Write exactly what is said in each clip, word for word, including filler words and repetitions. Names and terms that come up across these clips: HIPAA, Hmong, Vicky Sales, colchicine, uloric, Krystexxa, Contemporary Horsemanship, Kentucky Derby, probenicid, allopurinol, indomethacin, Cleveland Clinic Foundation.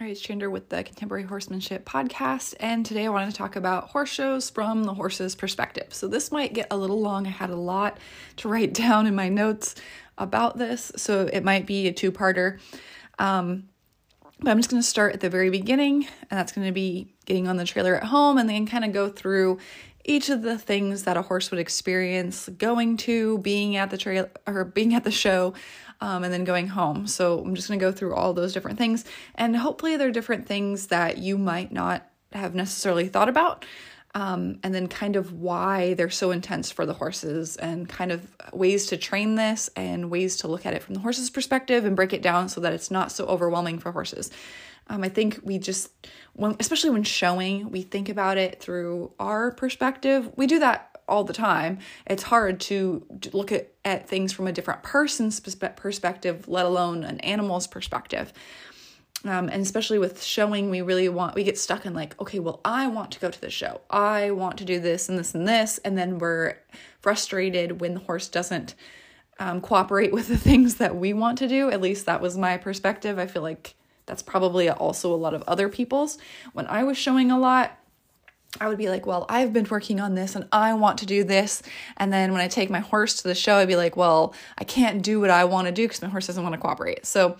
All right, it's Chandra with the Contemporary Horsemanship podcast, and today I wanted to talk about horse shows from the horse's perspective. So this might get a little long. I had a lot to write down in my notes about this, so it might be a two-parter. Um, but I'm just going to start at the very beginning, and that's going to be getting on the trailer at home, and then kind of go through each of the things that a horse would experience going to, being at the trail or being at the show, um, and then going home. So I'm just going to go through all those different things, and hopefully they're different things that you might not have necessarily thought about. Um, and then kind of why they're so intense for the horses, and kind of ways to train this and ways to look at it from the horse's perspective and break it down so that it's not so overwhelming for horses. Um, I think we just, when, especially when showing, we think about it through our perspective. We do that all the time. It's hard to look at, at things from a different person's perspective, let alone an animal's perspective. Um, and especially with showing, we really want, we get stuck in like, okay, well, I want to go to the show. I want to do this and this and this. And then we're frustrated when the horse doesn't um, cooperate with the things that we want to do. At least that was my perspective. I feel like that's probably also a lot of other people's. When I was showing a lot, I would be like, well, I've been working on this and I want to do this. And then when I take my horse to the show, I'd be like, well, I can't do what I want to do because my horse doesn't want to cooperate. So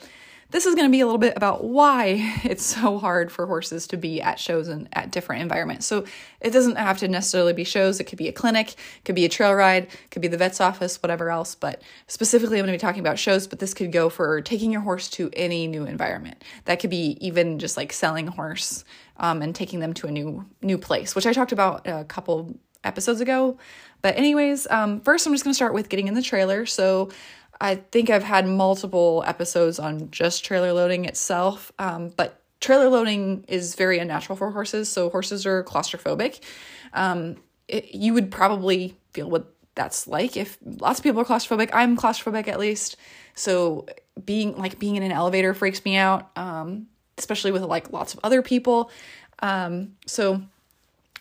this is going to be a little bit about why it's so hard for horses to be at shows and at different environments. So it doesn't have to necessarily be shows. It could be a clinic, it could be a trail ride, it could be the vet's office, whatever else. But specifically, I'm going to be talking about shows, but this could go for taking your horse to any new environment. That could be even just like selling a horse um, and taking them to a new new place, which I talked about a couple episodes ago. But anyways, um, first, I'm just going to start with getting in the trailer. So I think I've had multiple episodes on just trailer loading itself, um, but trailer loading is very unnatural for horses, so horses are claustrophobic. Um, it, you would probably feel what that's like if lots of people are claustrophobic. I'm claustrophobic at least, so being like being in an elevator freaks me out, um, especially with like lots of other people. Um, so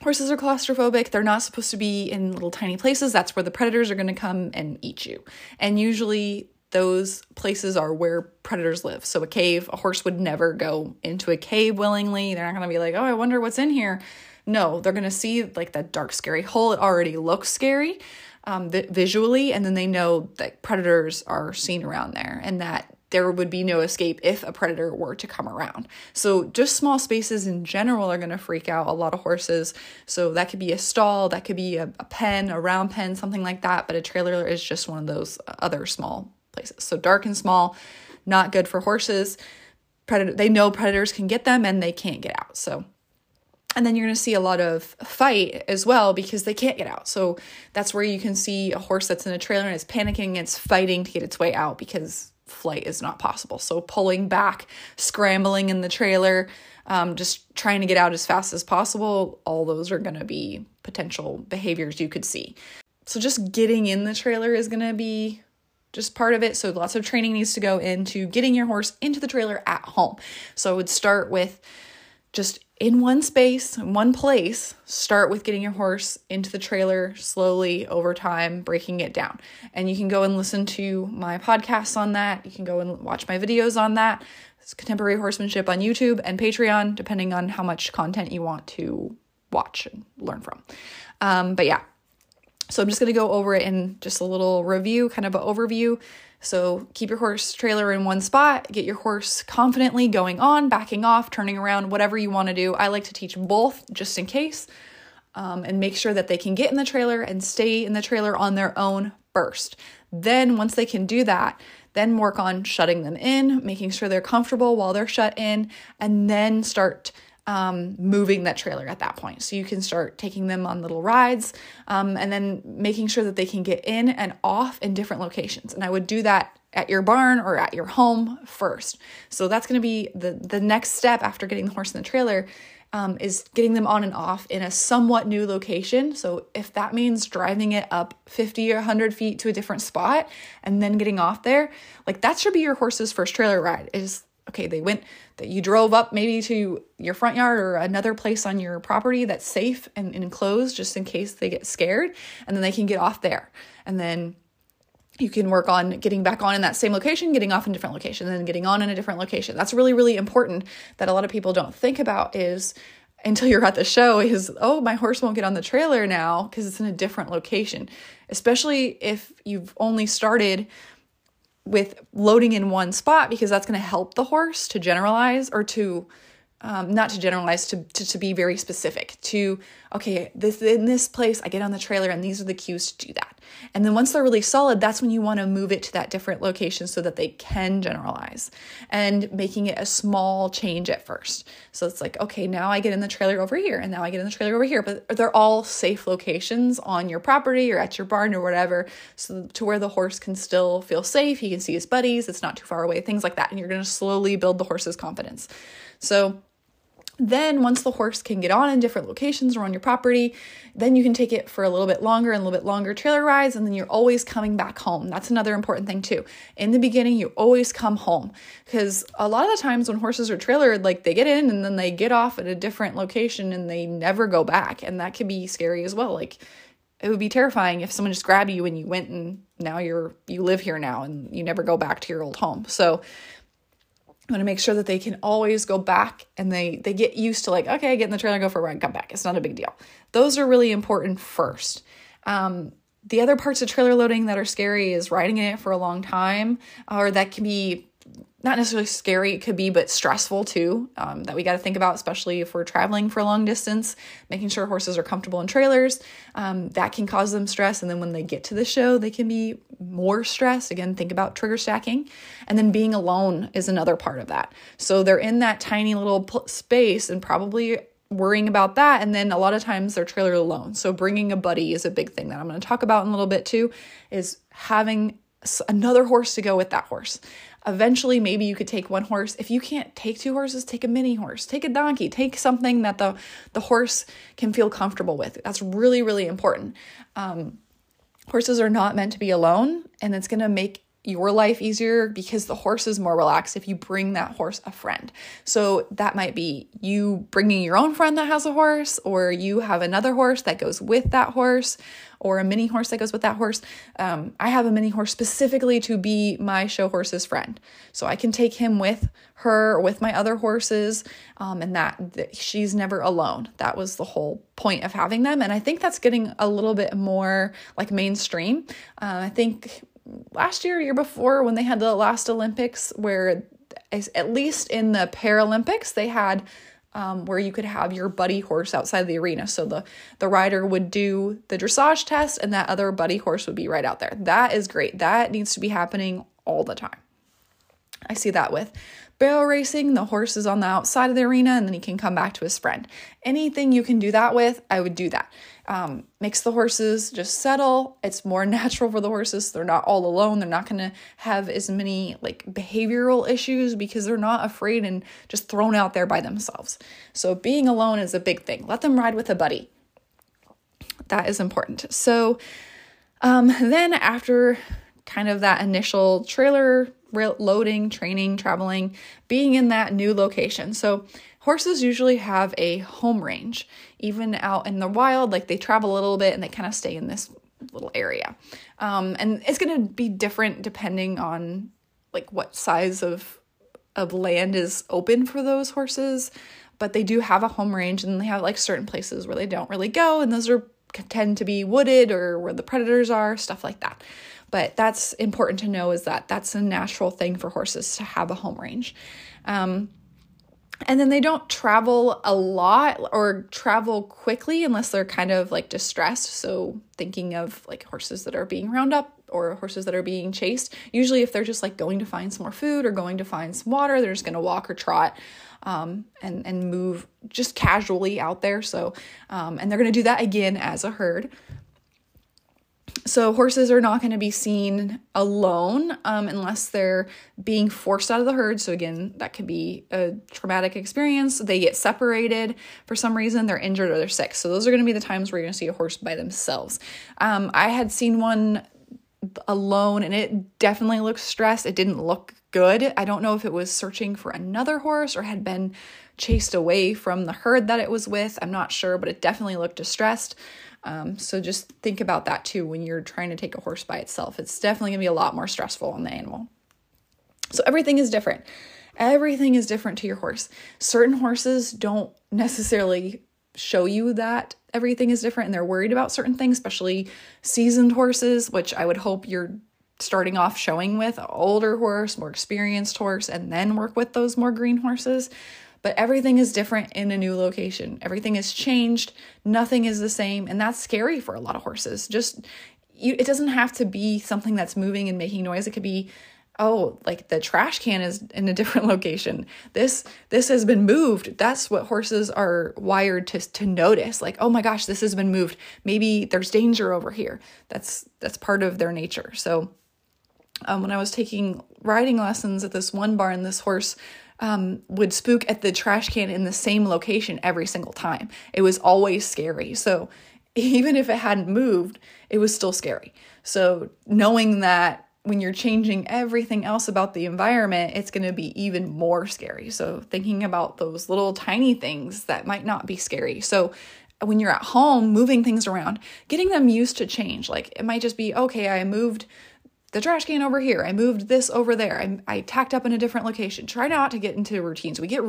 horses are claustrophobic. They're not supposed to be in little tiny places. That's where the predators are going to come and eat you. And usually those places are where predators live. So a cave, a horse would never go into a cave willingly. They're not going to be like, oh, I wonder what's in here. No, they're going to see like that dark, scary hole. It already looks scary um, visually. And then they know that predators are seen around there and that there would be no escape if a predator were to come around. So just small spaces in general are going to freak out a lot of horses. So that could be a stall, that could be a, a pen, a round pen, something like that. But a trailer is just one of those other small places. So dark and small, not good for horses. Predator, they know predators can get them and they can't get out. So, and then you're going to see a lot of fight as well because they can't get out. So that's where you can see a horse that's in a trailer and it's panicking, it's fighting to get its way out because flight is not possible. So pulling back, scrambling in the trailer, um, just trying to get out as fast as possible, all those are going to be potential behaviors you could see. So just getting in the trailer is going to be just part of it. So lots of training needs to go into getting your horse into the trailer at home. So I would start with just in one space, in one place, start with getting your horse into the trailer slowly over time, breaking it down. And you can go and listen to my podcasts on that. You can go and watch my videos on that. It's Contemporary Horsemanship on YouTube and Patreon, depending on how much content you want to watch and learn from. Um, but yeah, so I'm just going to go over it in just a little review, kind of an overview. So keep your horse trailer in one spot, get your horse confidently going on, backing off, turning around, whatever you want to do. I like to teach both just in case, um, and make sure that they can get in the trailer and stay in the trailer on their own first. Then once they can do that, then work on shutting them in, making sure they're comfortable while they're shut in, and then start Um, moving that trailer at that point. So you can start taking them on little rides um, and then making sure that they can get in and off in different locations. And I would do that at your barn or at your home first. So that's going to be the, the next step after getting the horse in the trailer um, is getting them on and off in a somewhat new location. So if that means driving it up fifty or one hundred feet to a different spot and then getting off there, like that should be your horse's first trailer ride is okay, they went, that you drove up maybe to your front yard or another place on your property that's safe and enclosed just in case they get scared, and then they can get off there. And then you can work on getting back on in that same location, getting off in a different location, and then getting on in a different location. That's really, really important that a lot of people don't think about is until you're at the show is, oh, my horse won't get on the trailer now because it's in a different location, especially if you've only started with loading in one spot, because that's going to help the horse to generalize or to um, not to generalize, to, to, to be very specific to, okay, this in this place, I get on the trailer and these are the cues to do that. And then once they're really solid, that's when you want to move it to that different location so that they can generalize, and making it a small change at first. So it's like, okay, now I get in the trailer over here and now I get in the trailer over here, but they're all safe locations on your property or at your barn or whatever. So to where the horse can still feel safe. He can see his buddies. It's not too far away, things like that. And you're going to slowly build the horse's confidence. So then once the horse can get on in different locations or on your property, then you can take it for a little bit longer and a little bit longer trailer rides. And then you're always coming back home. That's another important thing too. In the beginning, you always come home, because a lot of the times when horses are trailered, like they get in and then they get off at a different location and they never go back. And that could be scary as well. Like it would be terrifying if someone just grabbed you and you went, and now you're, you live here now and you never go back to your old home. So I want to make sure that they can always go back, and they, they get used to like, okay, I get in the trailer, go for a ride, come back. It's not a big deal. Those are really important first. Um, the other parts of trailer loading that are scary is riding in it for a long time, or that can be not necessarily scary. It could be, but stressful too, um, that we got to think about, especially if we're traveling for a long distance, making sure horses are comfortable in trailers. Um, that can cause them stress. And then when they get to the show, they can be more stressed. Again, think about trigger stacking. And then being alone is another part of that. So they're in that tiny little pl- space and probably worrying about that. And then a lot of times they're trailered alone. So bringing a buddy is a big thing that I'm going to talk about in a little bit too, is having another horse to go with that horse. Eventually, maybe you could take one horse. If you can't take two horses, take a mini horse, take a donkey, take something that the, the horse can feel comfortable with. That's really, really important. Um, horses are not meant to be alone, and it's going to make your life easier because the horse is more relaxed if you bring that horse a friend. So that might be you bringing your own friend that has a horse, or you have another horse that goes with that horse, or a mini horse that goes with that horse. Um, I have a mini horse specifically to be my show horse's friend. So I can take him with her or with my other horses, um, and that, that she's never alone. That was the whole point of having them. And I think that's getting a little bit more like mainstream. Uh, I think last year, year before, when they had the last Olympics, where at least in the Paralympics, they had um, where you could have your buddy horse outside the arena. So the, the rider would do the dressage test and that other buddy horse would be right out there. That is great. That needs to be happening all the time. I see that with barrel racing. The horse is on the outside of the arena and then he can come back to his friend. Anything you can do that with, I would do that. Um, makes the horses just settle. It's more natural for the horses. They're not all alone. They're not going to have as many like behavioral issues because they're not afraid and just thrown out there by themselves. So being alone is a big thing. Let them ride with a buddy. That is important. So um, then after kind of that initial trailer loading, training, traveling, being in that new location. So horses usually have a home range, even out in the wild, like they travel a little bit and they kind of stay in this little area. Um, and it's going to be different depending on like what size of, of land is open for those horses, but they do have a home range, and they have like certain places where they don't really go. And those are tend to be wooded or where the predators are, stuff like that. But that's important to know, is that that's a natural thing for horses to have a home range. Um, and then they don't travel a lot or travel quickly unless they're kind of like distressed. So thinking of like horses that are being round up or horses that are being chased, usually if they're just like going to find some more food or going to find some water, they're just going to walk or trot um, and, and move just casually out there. So, um, and they're going to do that again as a herd. So horses are not going to be seen alone um, unless they're being forced out of the herd. So again, that could be a traumatic experience. They get separated for some reason, they're injured or they're sick. So those are going to be the times where you're going to see a horse by themselves. Um, I had seen one alone and it definitely looked stressed. It didn't look good. I don't know if it was searching for another horse or had been chased away from the herd that it was with. I'm not sure, but it definitely looked distressed. Um, so just think about that too when you're trying to take a horse by itself. It's definitely gonna be a lot more stressful on the animal. So everything is different. Everything is different to your horse. Certain horses don't necessarily show you that everything is different and they're worried about certain things, especially seasoned horses, which I would hope you're starting off showing with an older horse, more experienced horse, and then work with those more green horses. But everything is different in a new location. Everything has changed. Nothing is the same. And that's scary for a lot of horses. Just, you, it doesn't have to be something that's moving and making noise. It could be, oh, like the trash can is in a different location. This this has been moved. That's what horses are wired to to notice. Like, oh my gosh, this has been moved. Maybe there's danger over here. That's that's part of their nature. So um, when I was taking riding lessons at this one barn, this horse um, would spook at the trash can in the same location every single time. It was always scary. So even if it hadn't moved, it was still scary. So knowing that, when you're changing everything else about the environment, it's going to be even more scary. So thinking about those little tiny things that might not be scary. So when you're at home, moving things around, getting them used to change. Like it might just be, okay, I moved the trash can over here. I moved this over there. I, I tacked up in a different location. Try not to get into routines. We get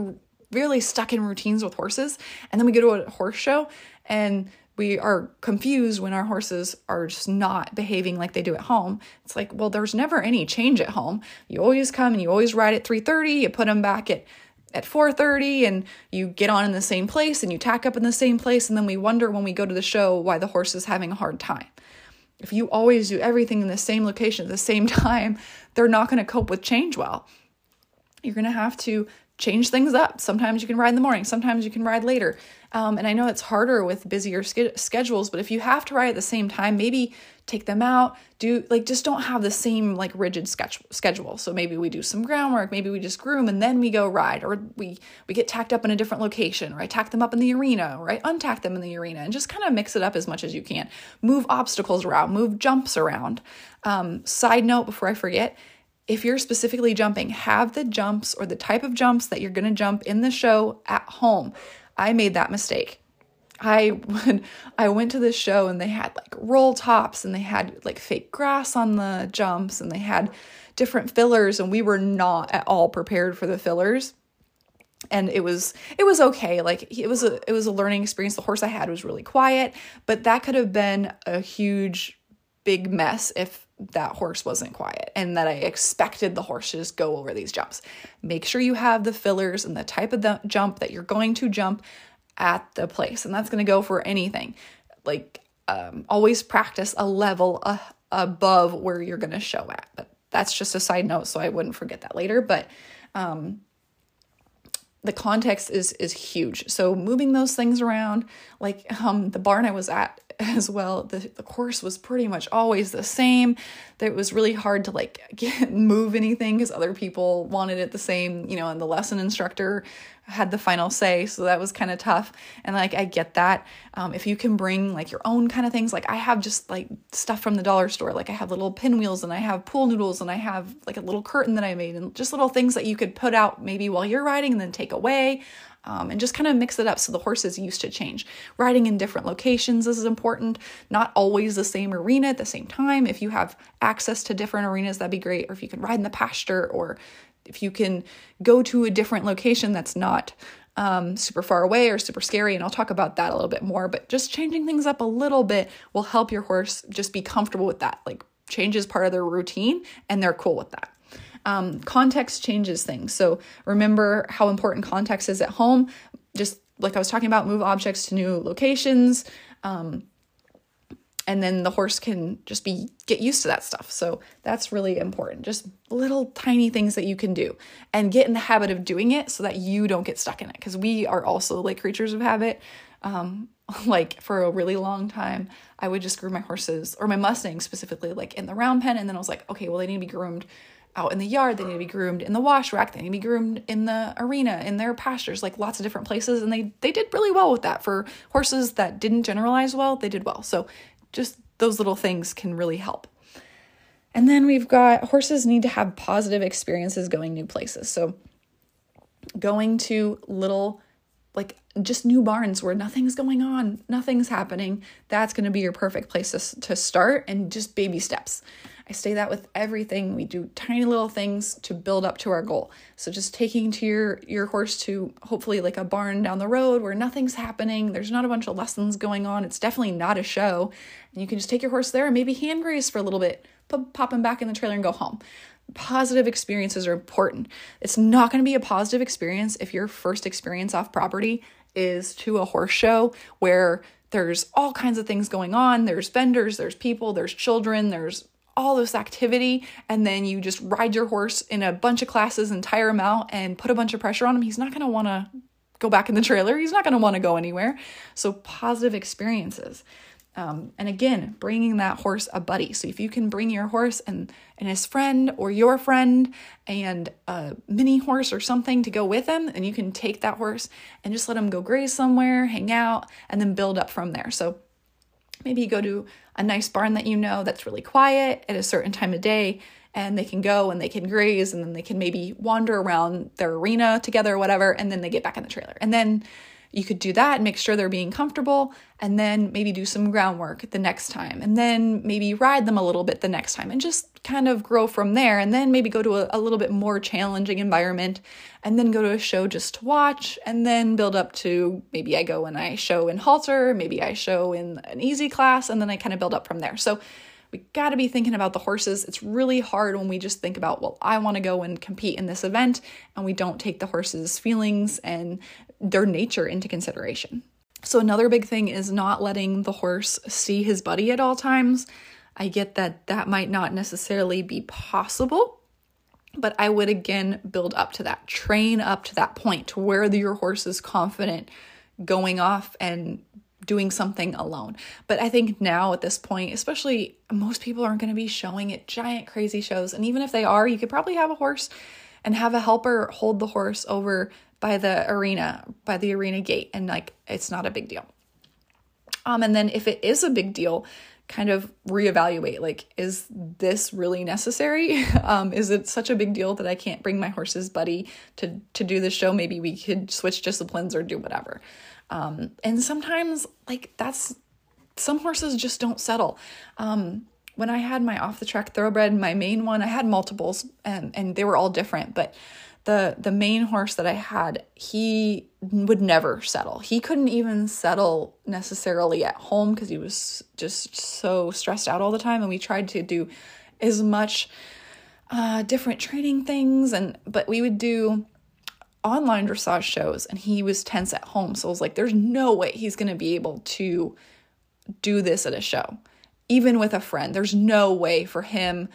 really stuck in routines with horses. And then we go to a horse show and we are confused when our horses are just not behaving like they do at home. It's like, well, there's never any change at home. You always come and you always ride at three thirty. You put them back at, at four thirty and you get on in the same place and you tack up in the same place. And then we wonder when we go to the show why the horse is having a hard time. If you always do everything in the same location at the same time, they're not going to cope with change well. You're going to have to change things up. Sometimes you can ride in the morning. Sometimes you can ride later. Um, and I know it's harder with busier sk- schedules, but if you have to ride at the same time, maybe take them out, do like, just don't have the same like rigid sketch- schedule. So maybe we do some groundwork, maybe we just groom and then we go ride, or we, we get tacked up in a different location, or I tack them up in the arena, or I untack them in the arena, and just kind of mix it up as much as you can. Move obstacles around, move jumps around. Um, side note, before I forget, if you're specifically jumping, have the jumps or the type of jumps that you're going to jump in the show at home. I made that mistake. I when I went to this show and they had like roll tops and they had like fake grass on the jumps and they had different fillers and we were not at all prepared for the fillers. And it was, it was okay. Like it was a, it was a learning experience. The horse I had was really quiet, but that could have been a huge, big mess if that horse wasn't quiet and that I expected the horse to just go over these jumps. Make sure you have the fillers and the type of the jump that you're going to jump at the place. And that's going to go for anything. Like um, always practice a level uh, above where you're going to show at. But that's just a side note, so I wouldn't forget that later. But um, the context is is huge. So moving those things around, like um, the barn I was at as well, the, the course was pretty much always the same. That it was really hard to like get, move anything because other people wanted it the same, you know, and the lesson instructor had the final say. So that was kind of tough. And like, I get that. Um, if you can bring like your own kind of things, like I have just like stuff from the dollar store. Like I have little pinwheels and I have pool noodles and I have like a little curtain that I made and just little things that you could put out maybe while you're riding and then take away. Um, and just kind of mix it up so the horse is used to change. Riding in different locations is important, not always the same arena at the same time. If you have access to different arenas, that'd be great. Or if you can ride in the pasture, or if you can go to a different location that's not um, super far away or super scary. And I'll talk about that a little bit more, but just changing things up a little bit will help your horse just be comfortable with that. Like change is part of their routine and they're cool with that. Um, context changes things. So remember how important context is at home. Just like I was talking about, move objects to new locations. Um, and then the horse can just be, get used to that stuff. So that's really important. Just little tiny things that you can do and get in the habit of doing it so that you don't get stuck in it. Cause we are also like creatures of habit. Um, like for a really long time, I would just groom my horses or my Mustang specifically, like in the round pen. And then I was like, okay, well they need to be groomed out in the yard, they need to be groomed in the wash rack, they need to be groomed in the arena, in their pastures, like lots of different places. And they, they did really well with that. For horses that didn't generalize well, they did well. So just those little things can really help. And then we've got horses need to have positive experiences going new places. So going to little, like just new barns where nothing's going on, nothing's happening. That's going to be your perfect place to, to start, and just baby steps. I say that with everything. We do tiny little things to build up to our goal. So just taking to your, your horse to hopefully like a barn down the road where nothing's happening. There's not a bunch of lessons going on. It's definitely not a show. And you can just take your horse there and maybe hand graze for a little bit, pop, pop him back in the trailer and go home. Positive experiences are important. It's not going to be a positive experience if your first experience off property is to a horse show where there's all kinds of things going on. There's vendors, there's people, there's children, there's all this activity, and then you just ride your horse in a bunch of classes and tire him out and put a bunch of pressure on him. He's not going to want to go back in the trailer. He's not going to want to go anywhere. So positive experiences. Um, and again, bringing that horse a buddy. So if you can bring your horse and, and his friend or your friend and a mini horse or something to go with him, and you can take that horse and just let him go graze somewhere, hang out, and then build up from there. So maybe you go to a nice barn that you know that's really quiet at a certain time of day, and they can go and they can graze, and then they can maybe wander around their arena together or whatever, and then they get back in the trailer. And then you could do that and make sure they're being comfortable, and then maybe do some groundwork the next time, and then maybe ride them a little bit the next time, and just kind of grow from there, and then maybe go to a, a little bit more challenging environment, and then go to a show just to watch, and then build up to maybe I go and I show in halter, maybe I show in an easy class, and then I kind of build up from there. So we got to be thinking about the horses. It's really hard when we just think about, well, I want to go and compete in this event, and we don't take the horses' feelings and their nature into consideration. So another big thing is not letting the horse see his buddy at all times. I get that that might not necessarily be possible, but I would again build up to that, train up to that point to where your horse is confident going off and doing something alone. But I think now at this point, especially, most people aren't going to be showing at giant crazy shows. And even if they are, you could probably have a horse and have a helper hold the horse over by the arena, by the arena gate. And like, it's not a big deal. Um, and then if it is a big deal, kind of reevaluate, like, is this really necessary? Um, is it such a big deal that I can't bring my horse's buddy to, to do the show? Maybe we could switch disciplines or do whatever. Um, and sometimes like that's, some horses just don't settle. Um, when I had my off the track thoroughbred, my main one, I had multiples and, and they were all different, but the, the main horse that I had, he would never settle. He couldn't even settle necessarily at home because he was just so stressed out all the time. And we tried to do as much, uh, different training things. And, but we would do online dressage shows, and he was tense at home. So I was like, there's no way he's going to be able to do this at a show, even with a friend. There's no way for him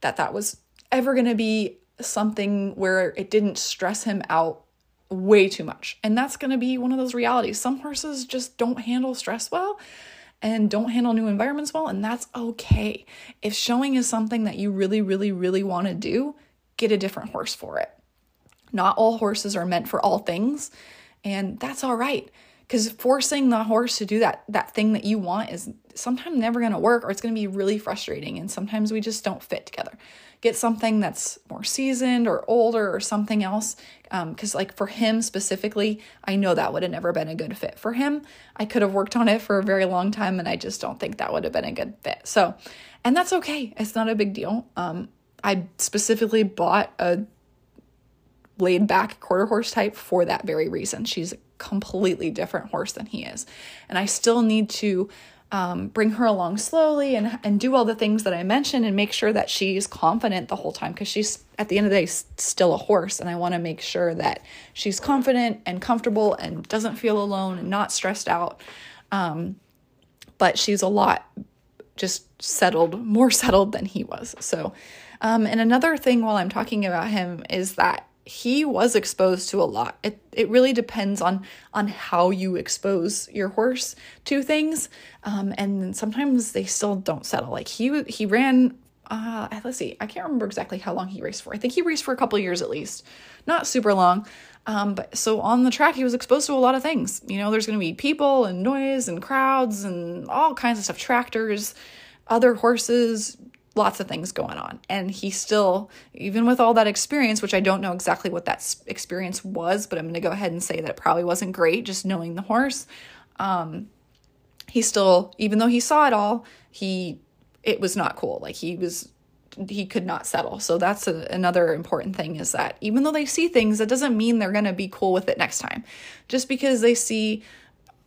that that was ever going to be something where it didn't stress him out way too much. And that's going to be one of those realities. Some horses just don't handle stress well and don't handle new environments well. And that's okay. If showing is something that you really, really, really want to do, get a different horse for it. Not all horses are meant for all things, and that's all right, because forcing the horse to do that that thing that you want is sometimes never going to work, or it's going to be really frustrating, and sometimes we just don't fit together. Get something that's more seasoned or older or something else, because um, like for him specifically, I know that would have never been a good fit for him. I could have worked on it for a very long time, and I just don't think that would have been a good fit. So, and that's okay. It's not a big deal. Um, I specifically bought a laid back quarter horse type for that very reason. She's a completely different horse than he is. And I still need to um, bring her along slowly and, and do all the things that I mentioned and make sure that she's confident the whole time, because she's at the end of the day still a horse. And I want to make sure that she's confident and comfortable and doesn't feel alone and not stressed out. Um, but she's a lot just settled, more settled than he was. So, um, and another thing while I'm talking about him is that he was exposed to a lot. It it really depends on on how you expose your horse to things, um, and sometimes they still don't settle. Like he he ran, uh, let's see, I can't remember exactly how long he raced for. I think he raced for a couple of years at least, not super long. Um, but so on the track, he was exposed to a lot of things. You know, there's going to be people and noise and crowds and all kinds of stuff, tractors, other horses, lots of things going on. And he still, even with all that experience, which I don't know exactly what that experience was, but I'm going to go ahead and say that it probably wasn't great, just knowing the horse. Um, he still, even though he saw it all, he, it was not cool. Like he was, he could not settle. So that's a, another important thing, is that even though they see things, that doesn't mean they're going to be cool with it next time. Just because they see,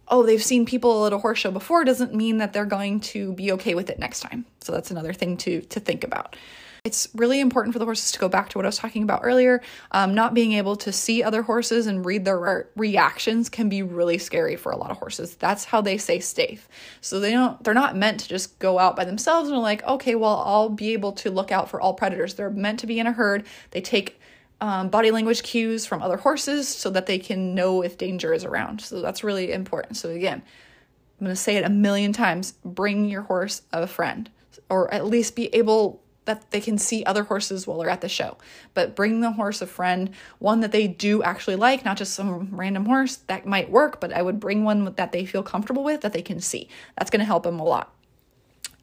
oh, they've seen people at a horse show before, doesn't mean that they're going to be okay with it next time. So that's another thing to to think about. It's really important for the horses to go back to what I was talking about earlier. Um, not being able to see other horses and read their re- reactions can be really scary for a lot of horses. That's how they stay safe. So they don't, they're not meant to just go out by themselves and are like, okay, well, I'll be able to look out for all predators. They're meant to be in a herd. They take Um, body language cues from other horses so that they can know if danger is around. So that's really important. So again, I'm going to say it a million times, bring your horse a friend, or at least be able that they can see other horses while they're at the show, but bring the horse a friend, one that they do actually like, not just some random horse that might work, but I would bring one that they feel comfortable with, that they can see. That's going to help them a lot.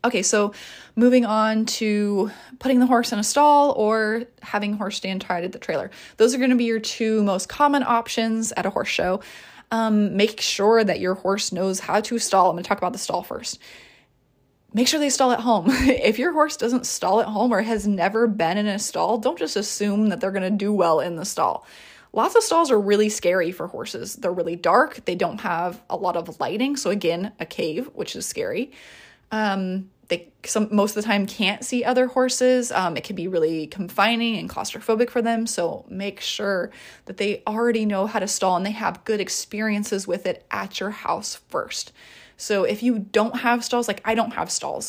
Okay, so moving on to putting the horse in a stall or having horse stand tied at the trailer. Those are going to be your two most common options at a horse show. Um, make sure that your horse knows how to stall. I'm going to talk about the stall first. Make sure they stall at home. If your horse doesn't stall at home or has never been in a stall, don't just assume that they're going to do well in the stall. Lots of stalls are really scary for horses. They're really dark. They don't have a lot of lighting. So again, a cave, which is scary. Um, they some most of the time can't see other horses. Um, it can be really confining and claustrophobic for them. So make sure that they already know how to stall and they have good experiences with it at your house first. So if you don't have stalls, like I don't have stalls,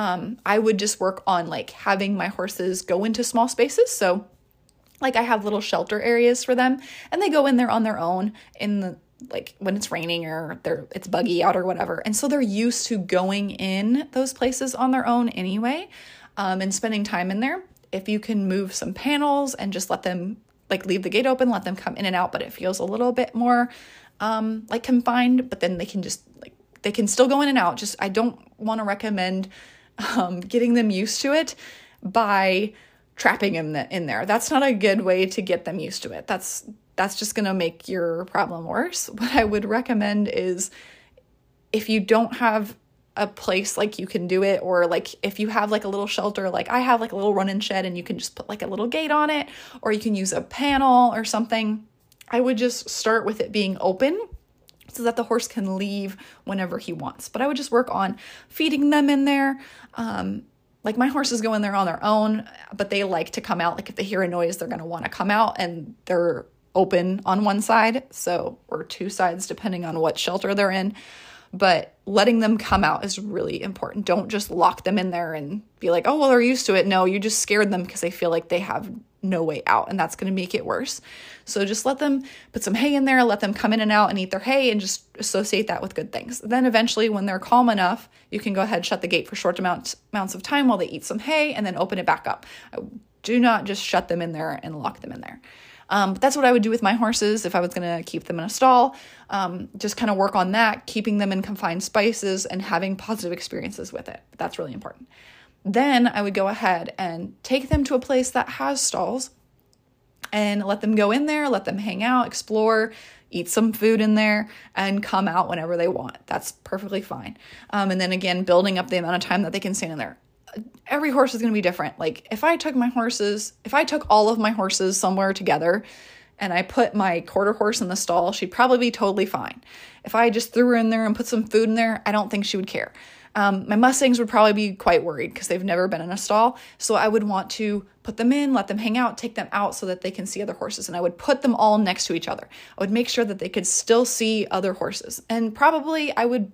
um, I would just work on like having my horses go into small spaces. So like I have little shelter areas for them and they go in there on their own in the like when it's raining or they're, it's buggy out or whatever. And so they're used to going in those places on their own anyway, um, and spending time in there. If you can move some panels and just let them like leave the gate open, let them come in and out, but it feels a little bit more um, like confined, but then they can just like, they can still go in and out. Just, I don't want to recommend um, getting them used to it by trapping them in there. That's not a good way to get them used to it. That's, that's just going to make your problem worse. What I would recommend is if you don't have a place like you can do it, or like if you have like a little shelter, like I have like a little run-in shed and you can just put like a little gate on it, or you can use a panel or something. I would just start with it being open so that the horse can leave whenever he wants. But I would just work on feeding them in there. Um, like my horses go in there on their own, but they like to come out. Like if they hear a noise, they're going to want to come out, and they're open on one side, so, or two sides, depending on what shelter they're in. But letting them come out is really important. Don't just lock them in there and be like, oh, well, they're used to it. No, you just scared them because they feel like they have no way out, and that's going to make it worse. So just let them, put some hay in there, let them come in and out and eat their hay, and just associate that with good things. Then eventually when they're calm enough, you can go ahead and shut the gate for short amounts amounts of time while they eat some hay, and then open it back up. Do not just shut them in there and lock them in there. Um, but that's what I would do with my horses if I was going to keep them in a stall. Um, just kind of work on that, keeping them in confined spaces and having positive experiences with it. That's really important. Then I would go ahead and take them to a place that has stalls and let them go in there, let them hang out, explore, eat some food in there, and come out whenever they want. That's perfectly fine. Um, and then again, building up the amount of time that they can stand in there. Every horse is going to be different. Like if I took my horses, if I took all of my horses somewhere together and I put my quarter horse in the stall, she'd probably be totally fine. If I just threw her in there and put some food in there, I don't think she would care. Um, my Mustangs would probably be quite worried because they've never been in a stall. So I would want to put them in, let them hang out, take them out so that they can see other horses. And I would put them all next to each other. I would make sure that they could still see other horses. And probably I would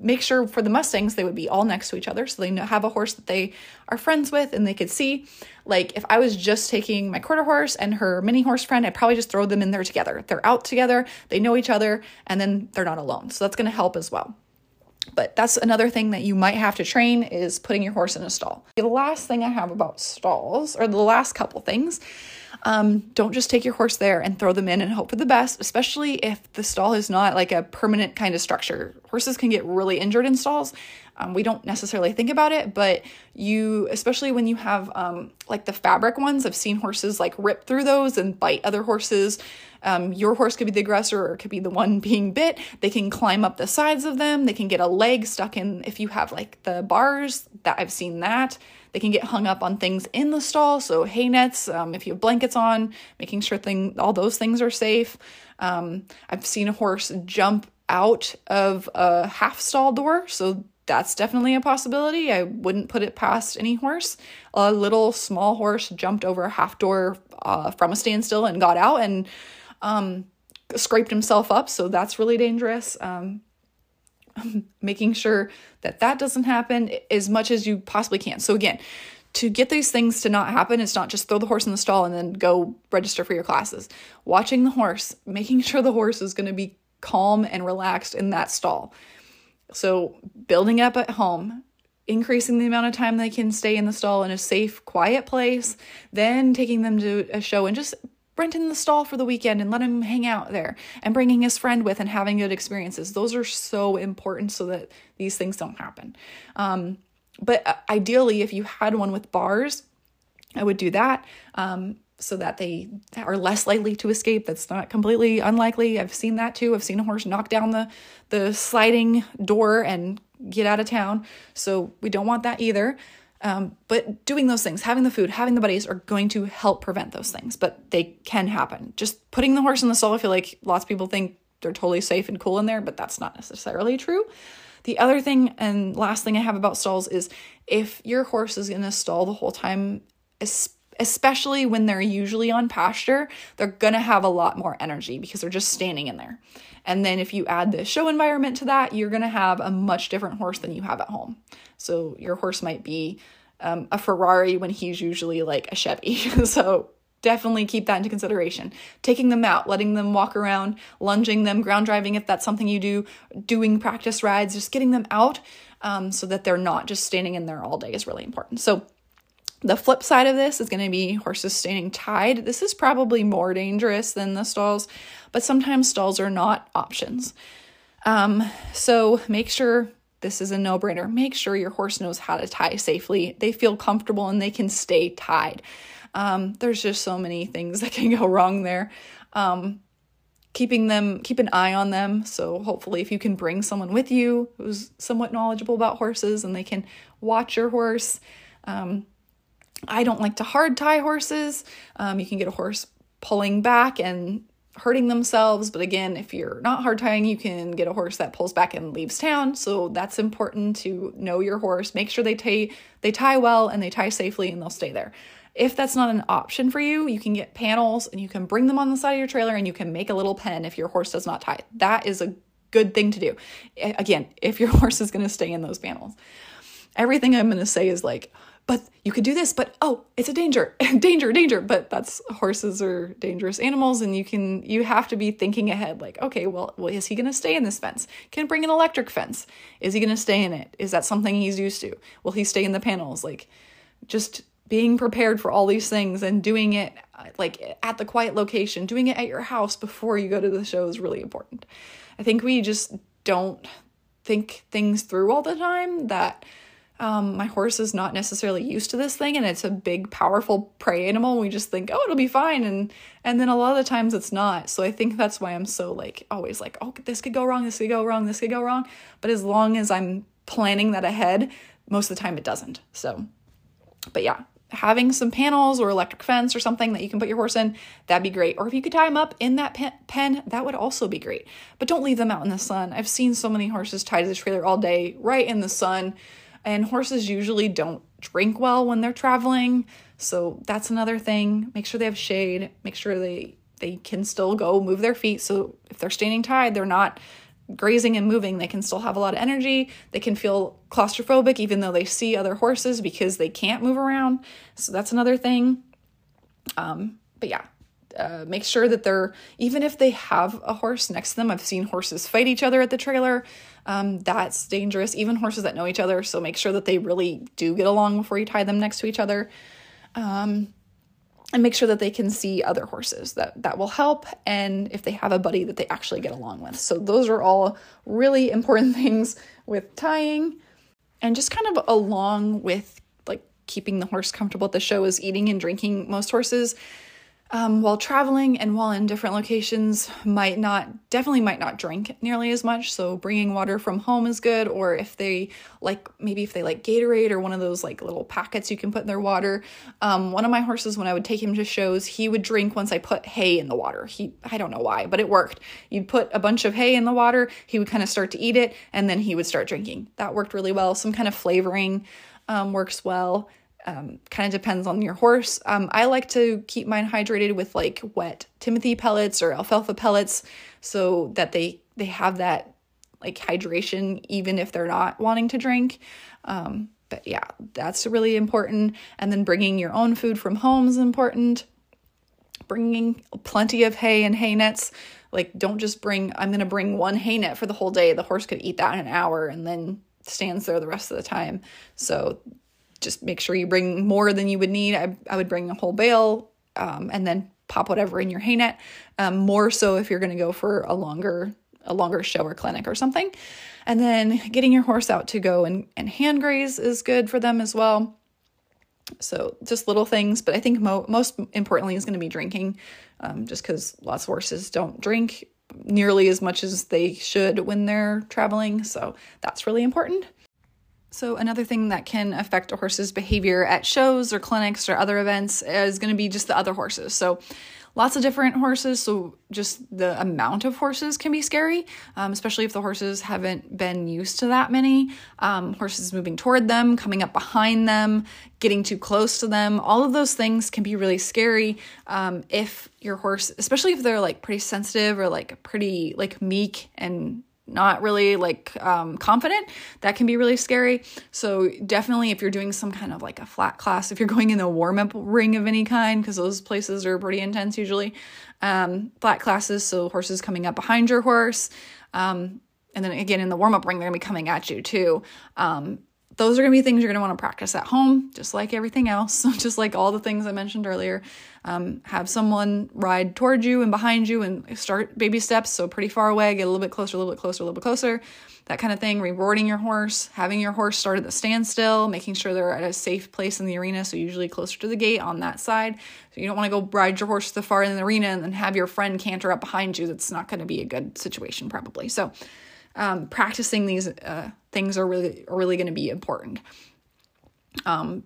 make sure for the Mustangs, they would be all next to each other. So they have a horse that they are friends with and they could see. Like if I was just taking my quarter horse and her mini horse friend, I'd probably just throw them in there together. They're out together, they know each other, and then they're not alone. So that's going to help as well. But that's another thing that you might have to train, is putting your horse in a stall. The last thing I have about stalls, or the last couple things, Um, don't just take your horse there and throw them in and hope for the best, especially if the stall is not like a permanent kind of structure. Horses can get really injured in stalls. Um, we don't necessarily think about it, but you, especially when you have um, like the fabric ones, I've seen horses like rip through those and bite other horses. Um, your horse could be the aggressor or it could be the one being bit. They can climb up the sides of them. They can get a leg stuck in if you have like the bars that I've seen that. They can get hung up on things in the stall. So hay nets, um, if you have blankets on, making sure thing, all those things are safe. Um, I've seen a horse jump out of a half stall door. So that's definitely a possibility. I wouldn't put it past any horse. A little small horse jumped over a half door uh, from a standstill and got out and um, scraped himself up. So that's really dangerous. Um, making sure that that doesn't happen as much as you possibly can. So again, to get these things to not happen, it's not just throw the horse in the stall and then go register for your classes. Watching the horse, making sure the horse is going to be calm and relaxed in that stall. So building up at home, increasing the amount of time they can stay in the stall in a safe, quiet place, then taking them to a show and just renting the stall for the weekend and let him hang out there and bringing his friend with and having good experiences. Those are so important so that these things don't happen. Um, but ideally, if you had one with bars, I would do that um, so that they are less likely to escape. That's not completely unlikely. I've seen that too. I've seen a horse knock down the, the sliding door and get out of town. So we don't want that either. Um, but doing those things, having the food, having the buddies are going to help prevent those things, but they can happen. Just putting the horse in the stall, I feel like lots of people think they're totally safe and cool in there, but that's not necessarily true. The other thing and last thing I have about stalls is if your horse is in a stall the whole time, especially when they're usually on pasture, they're going to have a lot more energy because they're just standing in there. And then if you add the show environment to that, you're going to have a much different horse than you have at home. So your horse might be um, a Ferrari when he's usually like a Chevy. So definitely keep that into consideration. Taking them out, letting them walk around, lunging them, ground driving if that's something you do, doing practice rides, just getting them out um, so that they're not just standing in there all day is really important. So the flip side of this is going to be horses standing tied. This is probably more dangerous than the stalls, but sometimes stalls are not options. Um, so make sure this is a no-brainer. Make sure your horse knows how to tie safely. They feel comfortable and they can stay tied. Um, there's just so many things that can go wrong there. Um, keeping them, keep an eye on them. So hopefully if you can bring someone with you who's somewhat knowledgeable about horses and they can watch your horse, um, I don't like to hard tie horses. Um, you can get a horse pulling back and hurting themselves. But again, if you're not hard tying, you can get a horse that pulls back and leaves town. So that's important to know your horse. Make sure they tie, they tie well and they tie safely and they'll stay there. If that's not an option for you, you can get panels and you can bring them on the side of your trailer and you can make a little pen if your horse does not tie. That is a good thing to do. Again, if your horse is going to stay in those panels. Everything I'm going to say is like, but you could do this, but oh, it's a danger, danger, danger. But that's, horses are dangerous animals and you can, you have to be thinking ahead like, okay, well, well is he going to stay in this fence? Can bring an electric fence? Is he going to stay in it? Is that something he's used to? Will he stay in the panels? Like just being prepared for all these things and doing it like at the quiet location, doing it at your house before you go to the show is really important. I think we just don't think things through all the time that Um, my horse is not necessarily used to this thing and it's a big, powerful prey animal. We just think, oh, it'll be fine. And, and then a lot of the times it's not. So I think that's why I'm so like, always like, oh, this could go wrong. This could go wrong. This could go wrong. But as long as I'm planning that ahead, most of the time it doesn't. So, but yeah, having some panels or electric fence or something that you can put your horse in, that'd be great. Or if you could tie them up in that pen, that would also be great, but don't leave them out in the sun. I've seen so many horses tied to the trailer all day, right in the sun. And horses usually don't drink well when they're traveling. So that's another thing. Make sure they have shade. Make sure they, they can still go move their feet. So if they're standing tied, they're not grazing and moving. They can still have a lot of energy. They can feel claustrophobic even though they see other horses because they can't move around. So that's another thing. Um, but yeah. Uh, make sure that they're, even if they have a horse next to them, I've seen horses fight each other at the trailer. Um, that's dangerous, even horses that know each other. So make sure that they really do get along before you tie them next to each other. Um, and make sure that they can see other horses that, that will help, and if they have a buddy that they actually get along with. So those are all really important things with tying. And just kind of along with like keeping the horse comfortable at the show is eating and drinking. Most horses um, while traveling and while in different locations might not, definitely might not drink nearly as much. So bringing water from home is good. Or if they like, maybe if they like Gatorade or one of those like little packets you can put in their water. Um, one of my horses, when I would take him to shows, he would drink once I put hay in the water. He, I don't know why, but it worked. You'd put a bunch of hay in the water, he would kind of start to eat it, and then he would start drinking. That worked really well. Some kind of flavoring, um, works well. Um, kind of depends on your horse. Um, I like to keep mine hydrated with like wet Timothy pellets or alfalfa pellets so that they, they have that like hydration even if they're not wanting to drink. Um, but yeah, that's really important. And then bringing your own food from home is important. Bringing plenty of hay and hay nets. Like don't just bring, I'm going to bring one hay net for the whole day. The horse could eat that in an hour and then stands there the rest of the time. So just make sure you bring more than you would need. I, I would bring a whole bale um, and then pop whatever in your hay net, um, more so if you're going to go for a longer a longer show or clinic or something. And then getting your horse out to go and, and hand graze is good for them as well. So just little things, but I think mo- most importantly is going to be drinking, um, just because lots of horses don't drink nearly as much as they should when they're traveling. So that's really important. So another thing that can affect a horse's behavior at shows or clinics or other events is going to be just the other horses. So lots of different horses. So just the amount of horses can be scary, um, especially if the horses haven't been used to that many. Um, horses moving toward them, coming up behind them, getting too close to them. All of those things can be really scary um, if your horse, especially if they're like pretty sensitive or like pretty like meek and not really like um, confident, that can be really scary. So definitely if you're doing some kind of like a flat class, if you're going in a warm-up ring of any kind, because those places are pretty intense usually, um, flat classes, so horses coming up behind your horse, um, and then again in the warm-up ring, they're gonna be coming at you too. Um, those are gonna be things you're gonna wanna practice at home, just like everything else, just like all the things I mentioned earlier. Um, have someone ride towards you and behind you and start baby steps. So pretty far away, get a little bit closer, a little bit closer, a little bit closer, that kind of thing. Rewarding your horse, having your horse start at the standstill, making sure they're at a safe place in the arena. So usually closer to the gate on that side. So you don't want to go ride your horse to the far end of the arena and then have your friend canter up behind you. That's not going to be a good situation probably. So um, practicing these uh, things are really, are really going to be important. Um,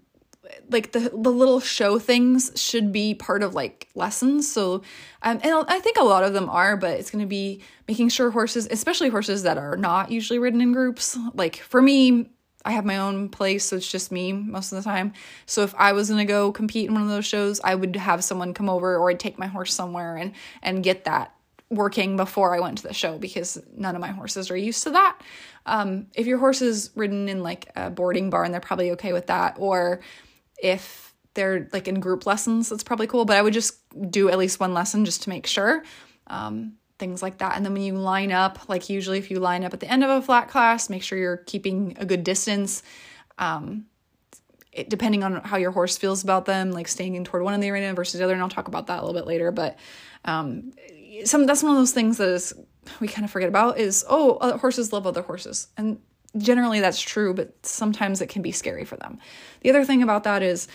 like the, the little show things should be part of like lessons. So, um, and I think a lot of them are, but it's going to be making sure horses, especially horses that are not usually ridden in groups. Like for me, I have my own place, so it's just me most of the time. So if I was going to go compete in one of those shows, I would have someone come over, or I'd take my horse somewhere and, and get that working before I went to the show, because none of my horses are used to that. Um, if your horse is ridden in like a boarding barn, they're probably okay with that. Or if they're like in group lessons, that's probably cool, but I would just do at least one lesson just to make sure, um, things like that. And then when you line up, like usually if you line up at the end of a flat class, make sure you're keeping a good distance. Um, it, depending on how your horse feels about them, like staying in toward one in the arena versus the other. And I'll talk about that a little bit later, but, um, some, that's one of those things that is, we kind of forget about is, oh, uh, horses love other horses. And generally that's true, but sometimes it can be scary for them. The other thing about that is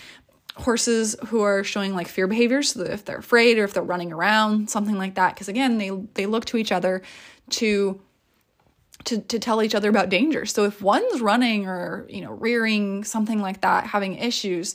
horses who are showing like fear behaviors, so if they're afraid or if they're running around, something like that, because again, they they look to each other to to to tell each other about danger. So if one's running or, you know, rearing, something like that, having issues,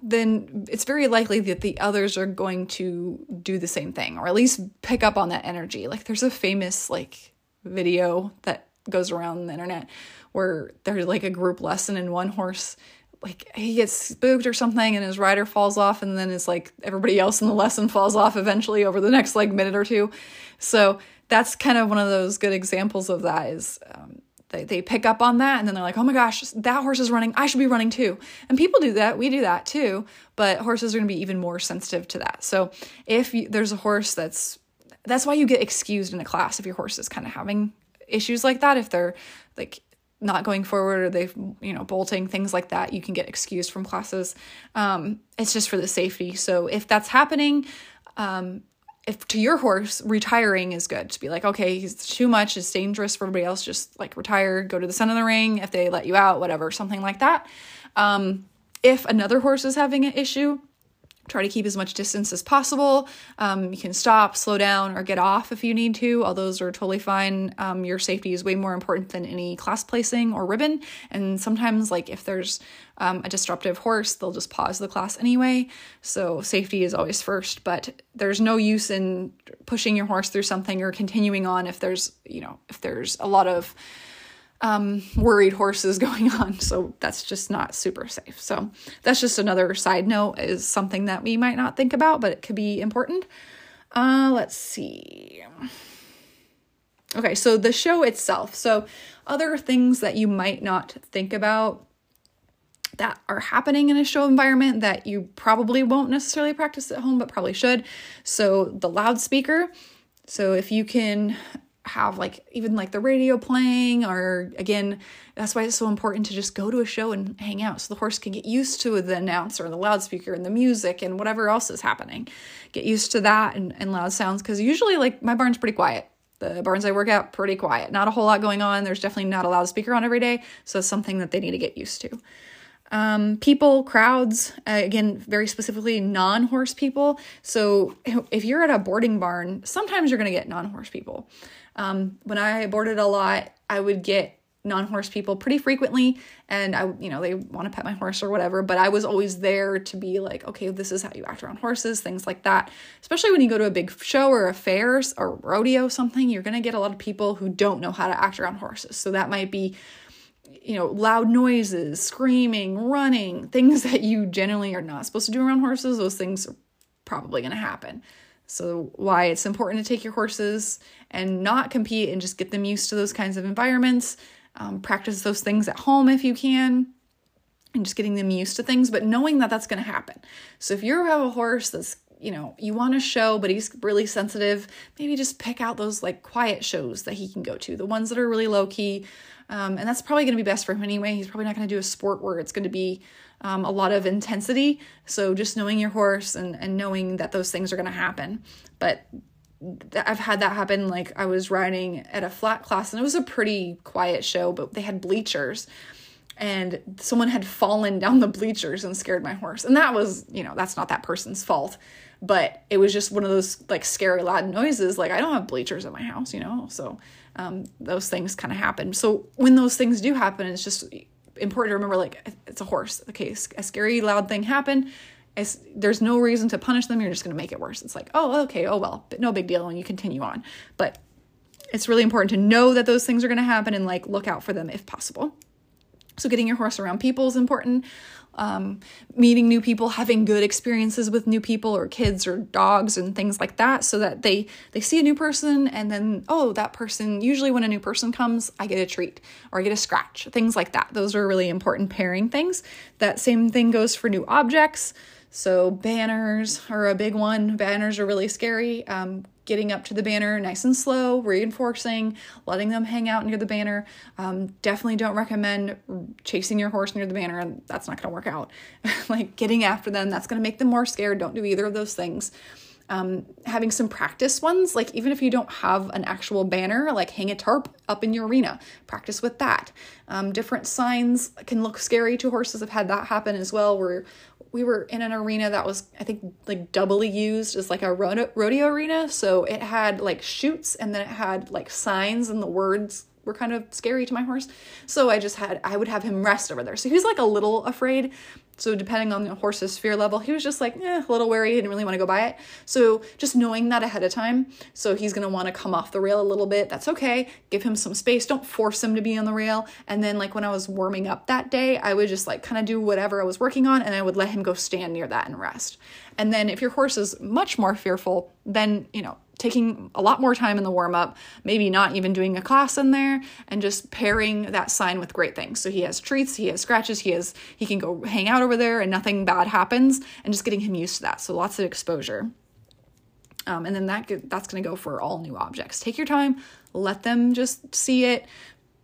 then it's very likely that the others are going to do the same thing, or at least pick up on that energy. Like there's a famous like video that goes around the internet where there's like a group lesson and one horse, like he gets spooked or something and his rider falls off, and then it's like everybody else in the lesson falls off eventually over the next like minute or two. So that's kind of one of those good examples of that is, um, they, they pick up on that and then they're like, oh my gosh, that horse is running, I should be running too. And people do that. We do that too, but horses are going to be even more sensitive to that. So if you, there's a horse that's, that's why you get excused in a class if your horse is kind of having issues like that, if they're like not going forward, or they've, you know, bolting, things like that, you can get excused from classes. Um, it's just for the safety. So if that's happening, um, if to your horse, retiring is good. To be like, okay, he's too much, it's dangerous for everybody else, just like retire, go to the center of the ring if they let you out, whatever, something like that. Um, if another horse is having an issue, try to keep as much distance as possible. Um, you can stop, slow down, or get off if you need to. All those are totally fine. Um, your safety is way more important than any class placing or ribbon. And sometimes, like, if there's um, a disruptive horse, they'll just pause the class anyway. So safety is always first, but there's no use in pushing your horse through something or continuing on if there's, you know, if there's a lot of um, worried horses going on. So that's just not super safe. So that's just another side note, is something that we might not think about, but it could be important. Uh, let's see. Okay. So the show itself. So other things that you might not think about that are happening in a show environment that you probably won't necessarily practice at home, but probably should. So the loudspeaker. So if you can have like even like the radio playing, or again, that's why it's so important to just go to a show and hang out, so the horse can get used to the announcer and the loudspeaker and the music and whatever else is happening. Get used to that and, and loud sounds, because usually, like, my barn's pretty quiet. The barns I work at, pretty quiet, not a whole lot going on. There's definitely not a loudspeaker on every day, so it's something that they need to get used to. Um, people, crowds, uh, again, very specifically non-horse people. So if you're at a boarding barn, sometimes you're going to get non-horse people. Um, when I boarded a lot, I would get non-horse people pretty frequently, and I, you know, they want to pet my horse or whatever, but I was always there to be like, okay, this is how you act around horses, things like that. Especially when you go to a big show or a fair or rodeo, something, you're going to get a lot of people who don't know how to act around horses. So that might be, you know, loud noises, screaming, running, things that you generally are not supposed to do around horses. Those things are probably going to happen. So why it's important to take your horses and not compete, and just get them used to those kinds of environments. Um, practice those things at home if you can, and just getting them used to things, but knowing that that's going to happen. So if you have a horse that's, you know, you want to show, but he's really sensitive, maybe just pick out those like quiet shows that he can go to, the ones that are really low key. Um, and that's probably going to be best for him anyway. He's probably not going to do a sport where it's going to be um, a lot of intensity. So just knowing your horse and, and knowing that those things are going to happen. But th- I've had that happen. Like, I was riding at a flat class, and it was a pretty quiet show, but they had bleachers, and someone had fallen down the bleachers and scared my horse. And that was, you know, that's not that person's fault, but it was just one of those like scary loud noises. Like, I don't have bleachers at my house, you know? So um, those things kind of happen. So when those things do happen, it's just important to remember, like, it's a horse. Okay, a scary loud thing happened. It's, there's no reason to punish them. You're just going to make it worse. It's like, oh, okay, oh, well, but no big deal. And you continue on. But it's really important to know that those things are going to happen, and like look out for them if possible. So getting your horse around people is important. Um, meeting new people, having good experiences with new people or kids or dogs and things like that, so that they, they see a new person, and then, oh, that person, usually when a new person comes, I get a treat or I get a scratch, things like that. Those are really important pairing things. That same thing goes for new objects. So banners are a big one. Banners are really scary. Um, getting up to the banner nice and slow, reinforcing, letting them hang out near the banner. Um, definitely don't recommend chasing your horse near the banner, and that's not going to work out. Like, getting after them, that's going to make them more scared. Don't do either of those things. Um, having some practice ones, like even if you don't have an actual banner, like hang a tarp up in your arena, practice with that. Um, different signs can look scary to horses. I've had that happen as well, where we were in an arena that was, I think, like doubly used as like a rodeo arena. So it had like chutes, and then it had like signs, and the words were kind of scary to my horse. So I just had, I would have him rest over there. So he was like a little afraid. So depending on the horse's fear level, he was just like, eh, a little wary. He didn't really want to go by it. So just knowing that ahead of time. So he's going to want to come off the rail a little bit. That's okay. Give him some space. Don't force him to be on the rail. And then like when I was warming up that day, I would just like kind of do whatever I was working on, and I would let him go stand near that and rest. And then if your horse is much more fearful, then, you know, taking a lot more time in the warm up, maybe not even doing a class in there, and just pairing that sign with great things. So he has treats, he has scratches, he has, he can go hang out over there and nothing bad happens, and just getting him used to that. So lots of exposure. Um, and then that that's going to go for all new objects. Take your time, let them just see it,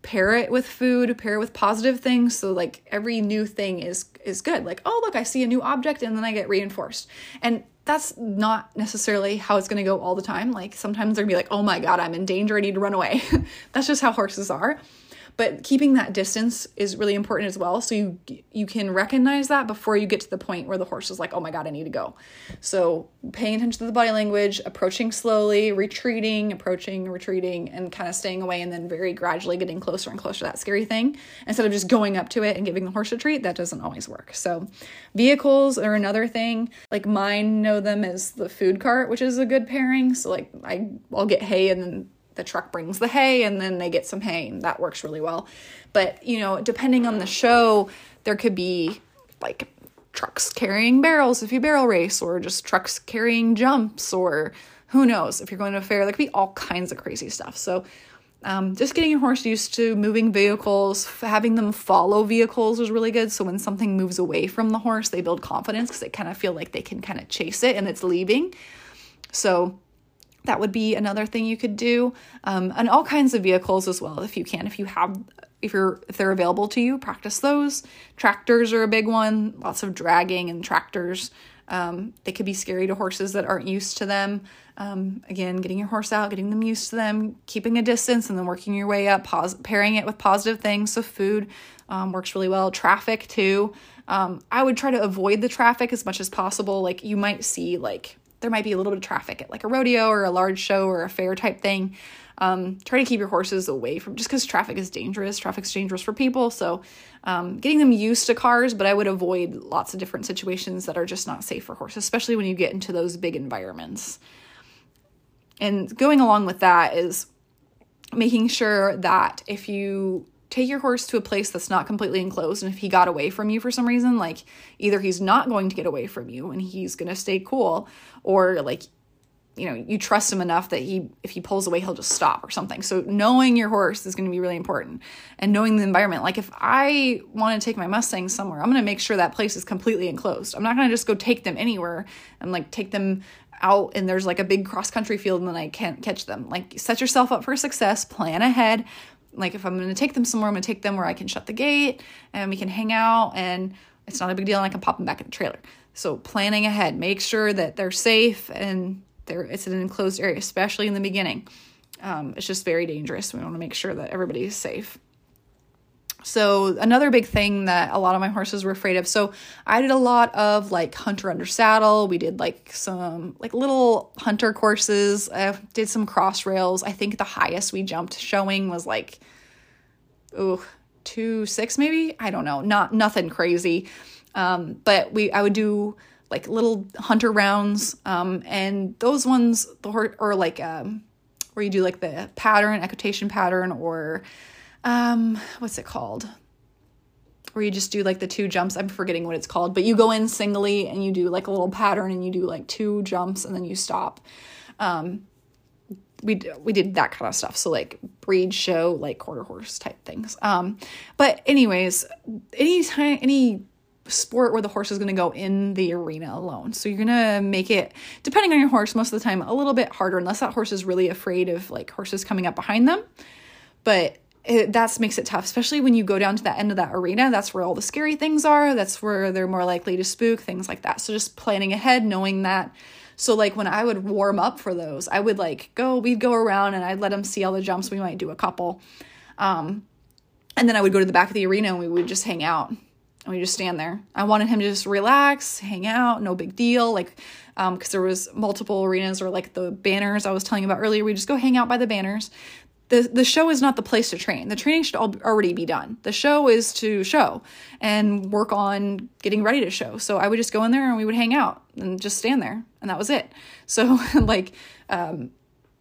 pair it with food, pair it with positive things. So like every new thing is is good. Like, oh, look, I see a new object and then I get reinforced. And that's not necessarily how it's going to go all the time. Like sometimes they're going to be like, oh my God, I'm in danger. I need to run away. That's just how horses are. But keeping that distance is really important as well. So you you can recognize that before you get to the point where the horse is like, oh my God, I need to go. So paying attention to the body language, approaching slowly, retreating, approaching, retreating, and kind of staying away, and then very gradually getting closer and closer to that scary thing. Instead of just going up to it and giving the horse a treat, that doesn't always work. So vehicles are another thing. Like mine, know them as the food cart, which is a good pairing. So like I, I'll get hay and then the truck brings the hay and then they get some hay, and that works really well. But, you know, depending on the show, there could be like trucks carrying barrels if you barrel race, or just trucks carrying jumps, or who knows, if you're going to a fair, there could be all kinds of crazy stuff. So um, just getting your horse used to moving vehicles, having them follow vehicles is really good. So when something moves away from the horse, they build confidence because they kind of feel like they can kind of chase it and it's leaving. So that would be another thing you could do, um, and all kinds of vehicles as well. If you can, if you have, if you're, if they're available to you, practice those. Tractors are a big one. Lots of dragging and tractors. Um, they could be scary to horses that aren't used to them. Um, again, getting your horse out, getting them used to them, keeping a distance, and then working your way up, pos- pairing it with positive things. So food um, works really well. Traffic too. Um, I would try to avoid the traffic as much as possible. Like you might see, like, there might be a little bit of traffic at like a rodeo or a large show or a fair type thing. Um, try to keep your horses away from, just because traffic is dangerous. Traffic's dangerous for people. So um, getting them used to cars, but I would avoid lots of different situations that are just not safe for horses, especially when you get into those big environments. And going along with that is making sure that if you take your horse to a place that's not completely enclosed, and if he got away from you for some reason, like either he's not going to get away from you and he's going to stay cool, or like, you know, you trust him enough that he, if he pulls away, he'll just stop or something. So knowing your horse is going to be really important, and knowing the environment. Like if I want to take my Mustang somewhere, I'm going to make sure that place is completely enclosed. I'm not going to just go take them anywhere and like take them out and there's like a big cross country field and then I can't catch them. Like set yourself up for success, plan ahead. Like if I'm going to take them somewhere, I'm going to take them where I can shut the gate and we can hang out and it's not a big deal and I can pop them back in the trailer. So planning ahead, make sure that they're safe and they're, it's in an enclosed area, especially in the beginning. Um, it's just very dangerous. We want to make sure that everybody is safe. So another big thing that a lot of my horses were afraid of. So I did a lot of like hunter under saddle. We did like some like little hunter courses. I did some cross rails. I think the highest we jumped showing was like, ooh, two, six maybe. I don't know. Not nothing crazy. Um, but we, I would do like little hunter rounds. Um, and those ones, the hor- or like, um, where you do like the pattern, equitation pattern, or Um, what's it called? Where you just do like the two jumps. I'm forgetting what it's called, but you go in singly and you do like a little pattern and you do like two jumps and then you stop. Um, we, we did that kind of stuff. So like breed show, like quarter horse type things. Um, but anyways, any time, any sport where the horse is going to go in the arena alone. So you're going to make it, depending on your horse, most of the time, a little bit harder, unless that horse is really afraid of like horses coming up behind them. But that makes it tough, especially when you go down to that end of that arena. That's where all the scary things are. That's where they're more likely to spook, things like that. So just planning ahead, knowing that. So like when I would warm up for those, I would like go, we'd go around and I'd let them see all the jumps. We might do a couple. Um, and then I would go to the back of the arena and we would just hang out and we just stand there. I wanted him to just relax, hang out, no big deal. Like, um, cause there was multiple arenas, or like the banners I was telling you about earlier, we just go hang out by the banners. The the show is not the place to train. The training should all, already be done. The show is to show and work on getting ready to show. So I would just go in there and we would hang out and just stand there, and that was it. So like, um,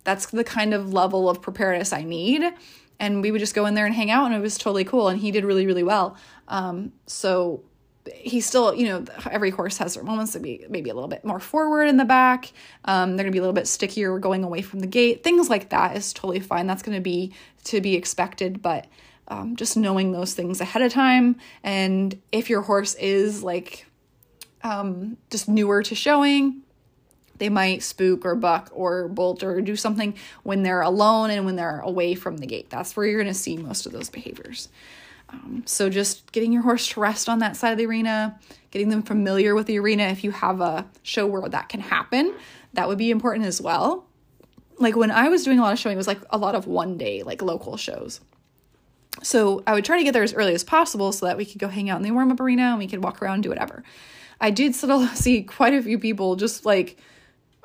that's the kind of level of preparedness I need. And we would just go in there and hang out, and it was totally cool. And he did really, really well. Um, so he still, you know, every horse has their moments to be maybe a little bit more forward in the back. Um, they're going to be a little bit stickier going away from the gate. Things like that is totally fine. That's going to be to be expected, but um, just knowing those things ahead of time. And if your horse is like um, just newer to showing, They might spook or buck or bolt or do something when they're alone and when they're away from the gate. That's where you're going to see most of those behaviors. Um, so just getting your horse to rest on that side of the arena, getting them familiar with the arena. If you have a show where that can happen, that would be important as well. Like when I was doing a lot of showing, it was like a lot of one day, like local shows. So I would try to get there as early as possible so that we could go hang out in the warm-up arena and we could walk around and do whatever. I did still see quite a few people just like,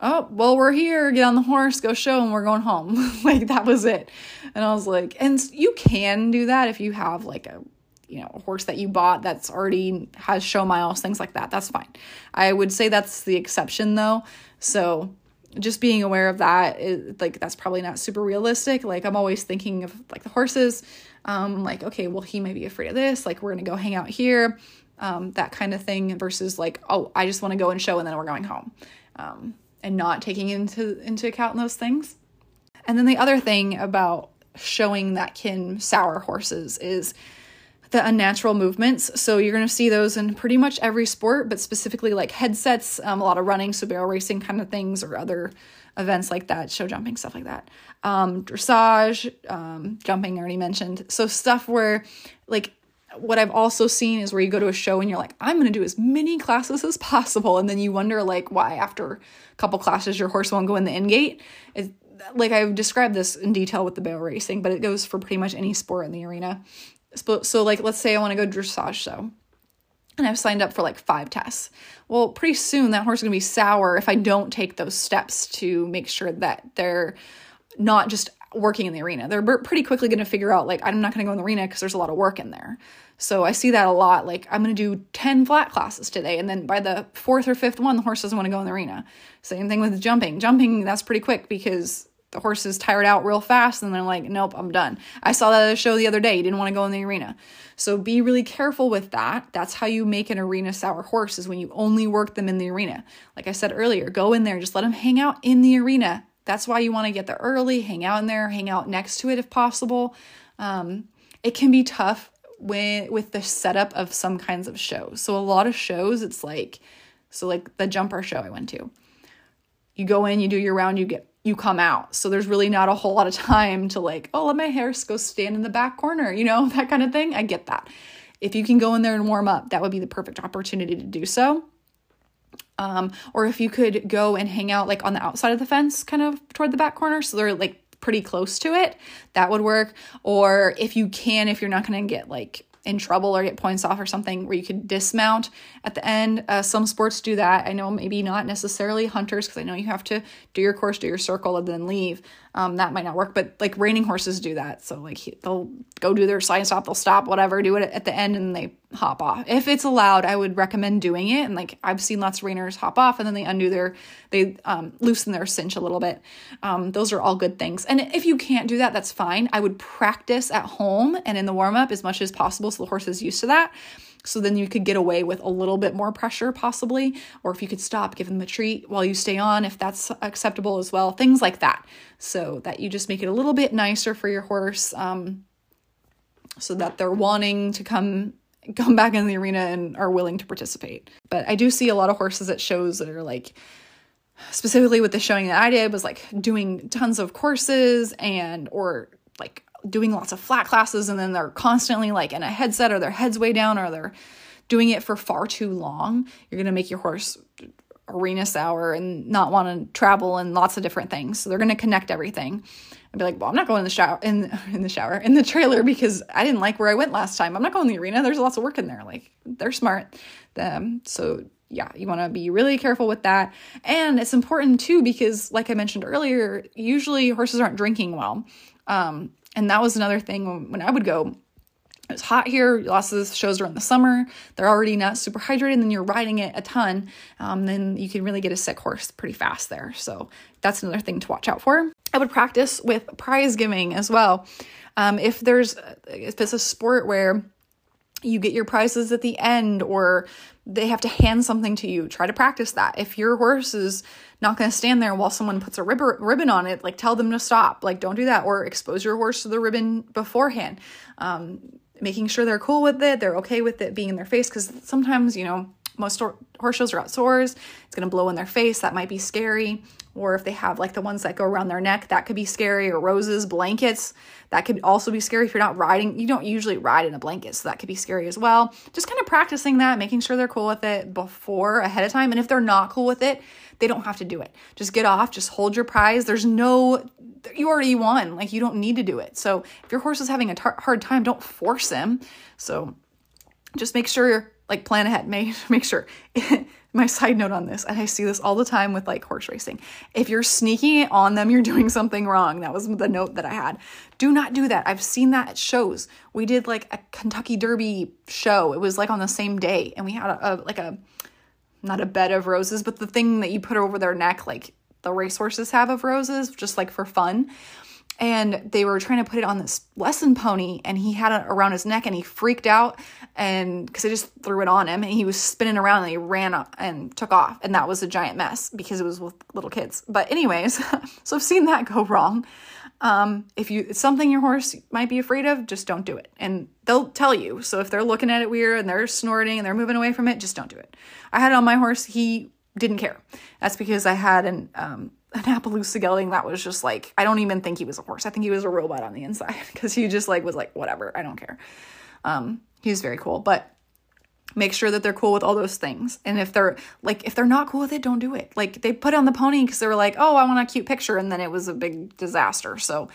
oh, well, we're here, get on the horse, go show, and we're going home. Like, that was it. And I was like, and you can do that if you have, like, a, you know, a horse that you bought that's already has show miles, things like that. That's fine. I would say that's the exception, though. So just being aware of that, is, like, that's probably not super realistic. Like, I'm always thinking of, like, the horses. Um, like, okay, well, he may be afraid of this. Like, we're going to go hang out here, um, that kind of thing, versus, like, oh, I just want to go and show, and then we're going home. Um and not taking into, into account those things. And then the other thing about showing that can sour horses is the unnatural movements. So you're going to see those in pretty much every sport, but specifically like headsets, um, a lot of running, so barrel racing kind of things, or other events like that, show jumping, stuff like that. Um, dressage, um, jumping I already mentioned. So stuff where like, what I've also seen is where you go to a show and you're like, I'm going to do as many classes as possible. And then you wonder like why after a couple classes, your horse won't go in the end gate. It, like I've described this in detail with the barrel racing, but it goes for pretty much any sport in the arena. So, so like, let's say I want to go dressage show and I've signed up for like five tests. Well, pretty soon that horse is going to be sour if I don't take those steps to make sure that they're not just working in the arena. They're pretty quickly going to figure out like, I'm not going to go in the arena because there's a lot of work in there. So I see that a lot. Like I'm going to do ten flat classes today. And then by the fourth or fifth one, the horse doesn't want to go in the arena. Same thing with jumping. Jumping, that's pretty quick because the horse is tired out real fast and they're like, nope, I'm done. I saw that at a show the other day. He didn't want to go in the arena. So be really careful with that. That's how you make an arena sour horse, is when you only work them in the arena. Like I said earlier, go in there, just let them hang out in the arena. That's why you want to get there early, hang out in there, hang out next to it if possible. Um, it can be tough when, with the setup of some kinds of shows. So a lot of shows, it's like, so like the jumper show I went to, you go in, you do your round, you get, you come out. So there's really not a whole lot of time to like, oh, let my horse go stand in the back corner, you know, that kind of thing. I get that. If you can go in there and warm up, that would be the perfect opportunity to do so. Um, or if you could go and hang out like on the outside of the fence, kind of toward the back corner, so they're like pretty close to it, that would work. Or if you can, if you're not going to get like in trouble or get points off or something, where you could dismount at the end. Uh, some sports do that. I know maybe not necessarily hunters, because I know you have to do your course, do your circle, and then leave. Um, that might not work, but like reining horses do that. So like they'll go do their side stop, they'll stop, whatever, do it at the end, and they hop off. If it's allowed, I would recommend doing it. And like I've seen lots of reiners hop off, and then they undo their, they um, loosen their cinch a little bit. Um, those are all good things. And if you can't do that, that's fine. I would practice at home and in the warm up as much as possible, so the horse is used to that. So then you could get away with a little bit more pressure possibly, or if you could stop, give them a treat while you stay on, if that's acceptable as well, things like that. So that you just make it a little bit nicer for your horse, um, so that they're wanting to come come back in the arena and are willing to participate. But I do see a lot of horses at shows that are like, specifically with the showing that I did, was like doing tons of courses and or like doing lots of flat classes, and then they're constantly like in a headset, or their head's way down, or they're doing it for far too long. You're going to make your horse arena sour and not want to travel and lots of different things. So they're going to connect everything and be like, well, I'm not going in the shower, in, in the shower, in the trailer, because I didn't like where I went last time. I'm not going in the arena. There's lots of work in there. Like, they're smart. Um, so yeah, you want to be really careful with that. And it's important too, because like I mentioned earlier, usually horses aren't drinking well. Um, And that was another thing when, when I would go, it was hot here, lots of the shows are in the summer, they're already not super hydrated, and then you're riding it a ton, um, then you can really get a sick horse pretty fast there. So that's another thing to watch out for. I would practice with prize giving as well. Um, if there's, if it's a sport where you get your prizes at the end, or they have to hand something to you, try to practice that. If your horse is not going to stand there while someone puts a rib- ribbon on it, like tell them to stop, like don't do that, or expose your horse to the ribbon beforehand. Um, making sure they're cool with it, they're okay with it being in their face, because sometimes, you know, most horse shows are outdoors. It's going to blow in their face. That might be scary. Or if they have like the ones that go around their neck, that could be scary. Or roses, blankets, that could also be scary. If you're not riding, you don't usually ride in a blanket, so that could be scary as well. Just kind of practicing that, making sure they're cool with it before, ahead of time. And if they're not cool with it, they don't have to do it. Just get off, just hold your prize. There's no, you already won. Like, you don't need to do it. So if your horse is having a tar- hard time, don't force him. So just make sure, like, plan ahead, make, make sure. My side note on this, and I see this all the time with like horse racing. If you're sneaking it on them, you're doing something wrong. That was the note that I had. Do not do that. I've seen that at shows. We did like a Kentucky Derby show. It was like on the same day, and we had a, a like a, not a bed of roses, but the thing that you put over their neck, like the racehorses have of roses, just like for fun. And they were trying to put it on this lesson pony, and he had it around his neck, and he freaked out, and because they just threw it on him, and he was spinning around, and he ran up and took off, and that was a giant mess because it was with little kids. But anyways, so I've seen that go wrong. Um, if you it's something your horse might be afraid of, just don't do it, and they'll tell you. So if they're looking at it weird and they're snorting and they're moving away from it, just don't do it. I had it on my horse; he didn't care. That's because I had an um. an Appaloosa gelding that was just like, I don't even think he was a horse. I think he was a robot on the inside, because he just like was like, whatever, I don't care. Um, he was very cool, but make sure that they're cool with all those things. And if they're like, if they're not cool with it, don't do it. Like, they put on the pony because they were like, oh, I want a cute picture. And then it was a big disaster. So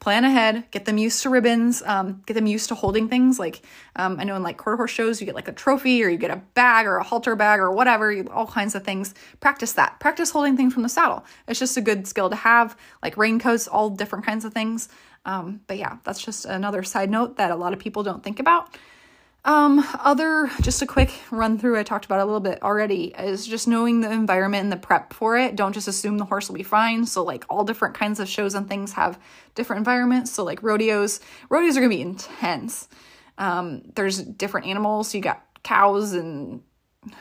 plan ahead, get them used to ribbons, um, get them used to holding things. Like, um, I know in like quarter horse shows, you get like a trophy, or you get a bag or a halter bag or whatever, all kinds of things. Practice that. Practice holding things from the saddle. It's just a good skill to have, like raincoats, all different kinds of things. Um, but yeah, that's just another side note that a lot of people don't think about. Um, other, just a quick run through, I talked about a little bit already, is just knowing the environment and the prep for it. Don't just assume the horse will be fine. So like all different kinds of shows and things have different environments. So like rodeos, rodeos are going to be intense. Um, there's different animals. So you got cows and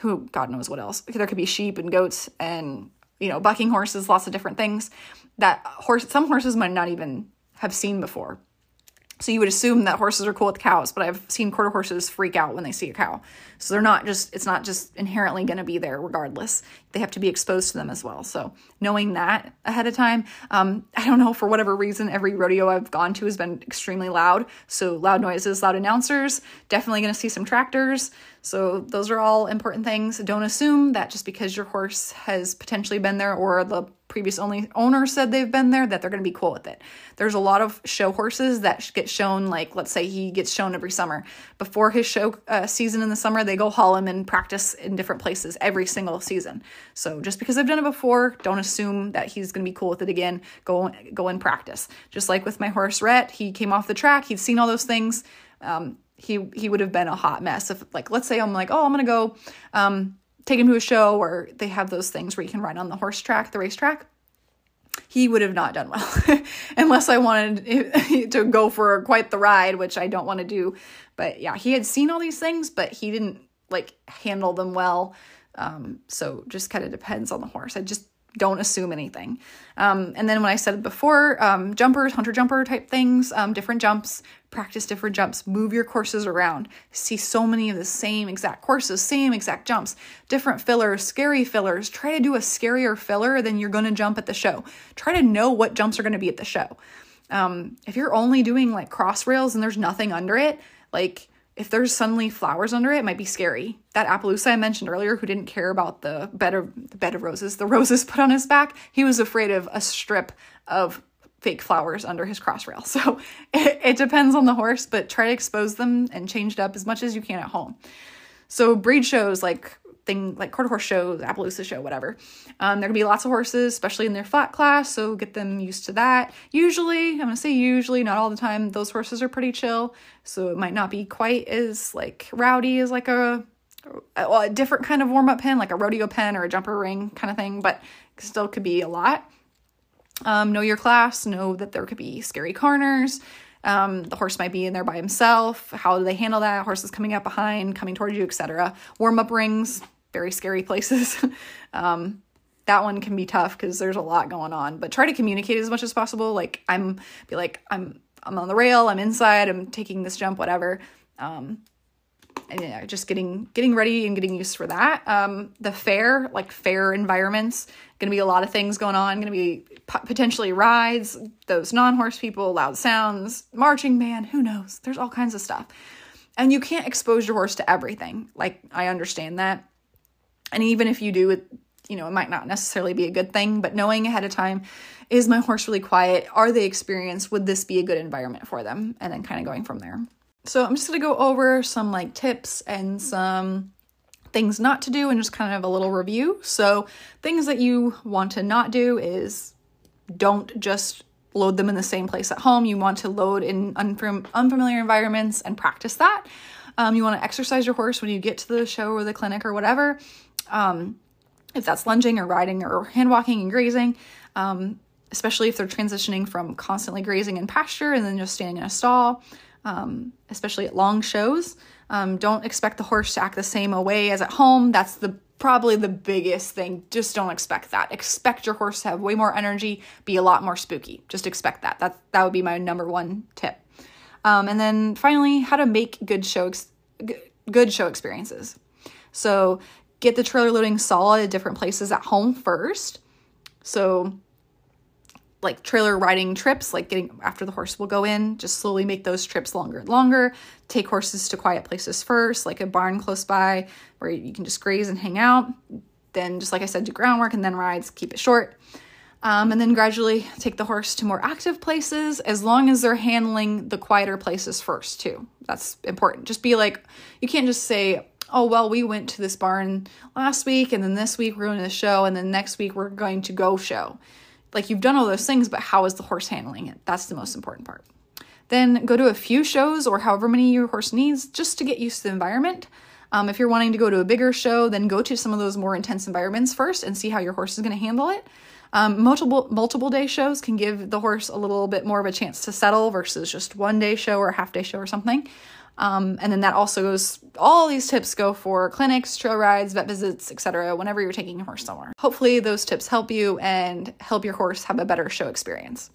who, God knows what else. There could be sheep and goats and, you know, bucking horses, lots of different things that horse, some horses might not even have seen before. So you would assume that horses are cool with cows, but I've seen quarter horses freak out when they see a cow. So they're not just, it's not just inherently going to be there regardless. They have to be exposed to them as well. So knowing that ahead of time, um, I don't know, for whatever reason, every rodeo I've gone to has been extremely loud. So loud noises, loud announcers, definitely going to see some tractors. So those are all important things. Don't assume that just because your horse has potentially been there, or the previous only owner said they've been there, that they're going to be cool with it. There's a lot of show horses that get shown, like, let's say he gets shown every summer. Before his show uh, season in the summer, they go haul him and practice in different places every single season. So just because they've done it before, don't assume that he's going to be cool with it again. Go, go and practice. Just like with my horse, Rhett, he came off the track. He'd seen all those things. Um, he he would have been a hot mess if, like, let's say I'm like, oh, I'm going to go um, take him to a show where they have those things where you can ride on the horse track, the racetrack. He would have not done well unless I wanted to go for quite the ride, which I don't want to do. But yeah, he had seen all these things, but he didn't like handle them well. Um, so just kind of depends on the horse. I just don't assume anything. Um, and then when I said before, um, jumpers, hunter jumper type things, um, different jumps, practice different jumps, move your courses around. See so many of the same exact courses, same exact jumps, different fillers, scary fillers. Try to do a scarier filler than you're going to jump at the show. Try to know what jumps are going to be at the show. Um, if you're only doing like cross rails and there's nothing under it, like if there's suddenly flowers under it, it might be scary. That Appaloosa I mentioned earlier, who didn't care about the bed of, the bed of roses, the roses put on his back, he was afraid of a strip of fake flowers under his cross rail. So it, it depends on the horse, but try to expose them and change it up as much as you can at home. So breed shows, like thing like quarter horse shows, Appaloosa show, whatever. Um, there can be lots of horses, especially in their flat class. So get them used to that. Usually, I'm going to say usually, not all the time, those horses are pretty chill. So it might not be quite as like rowdy as like a, a, a different kind of warm up pen, like a rodeo pen or a jumper ring kind of thing, but still could be a lot. Um, know your class, know that there could be scary corners. Um, the horse might be in there by himself. How do they handle that? Horses coming up behind, coming towards you, et cetera. Warm-up rings, very scary places. um, that one can be tough because there's a lot going on, but try to communicate as much as possible. Like I'm be like, I'm, I'm on the rail, I'm inside, I'm taking this jump, whatever. Um, yeah, just getting getting ready and getting used for that. Um, the fair, like fair environments, going to be a lot of things going on. Going to be potentially rides, those non-horse people, loud sounds, marching band, who knows? There's all kinds of stuff. And you can't expose your horse to everything. Like, I understand that. And even if you do, it, you know, it might not necessarily be a good thing, but knowing ahead of time, is my horse really quiet? Are they experienced? Would this be a good environment for them? And then kind of going from there. So I'm just going to go over some like tips and some things not to do and just kind of a little review. So things that you want to not do is don't just load them in the same place at home. You want to load in unfam- unfamiliar environments and practice that. Um, you want to exercise your horse when you get to the show or the clinic or whatever. Um, if that's lunging or riding or hand walking and grazing, um, especially if they're transitioning from constantly grazing in pasture and then just standing in a stall. Um, especially at long shows. Um, don't expect the horse to act the same way as at home. That's the probably the biggest thing. Just don't expect that. Expect your horse to have way more energy, be a lot more spooky. Just expect that. That's, that would be my number one tip. Um, and then finally, how to make good show ex- good show experiences. So get the trailer loading solid at different places at home first. So like trailer riding trips, like getting after the horse will go in, just slowly make those trips longer and longer. Take horses to quiet places first, like a barn close by where you can just graze and hang out. Then just like I said, do groundwork and then rides, keep it short. Um, and then gradually take the horse to more active places as long as they're handling the quieter places first too. That's important. Just be like, you can't just say, oh, well, we went to this barn last week and then this week we're going to the show and then next week we're going to go show. Like, you've done all those things, but how is the horse handling it? That's the most important part. Then go to a few shows or however many your horse needs just to get used to the environment. Um, if you're wanting to go to a bigger show, then go to some of those more intense environments first and see how your horse is going to handle it. Um, multiple multiple day shows can give the horse a little bit more of a chance to settle versus just one day show or a half day show or something. Um, and then that also goes, all these tips go for clinics, trail rides, vet visits, et cetera, whenever you're taking your horse somewhere. Hopefully those tips help you and help your horse have a better show experience.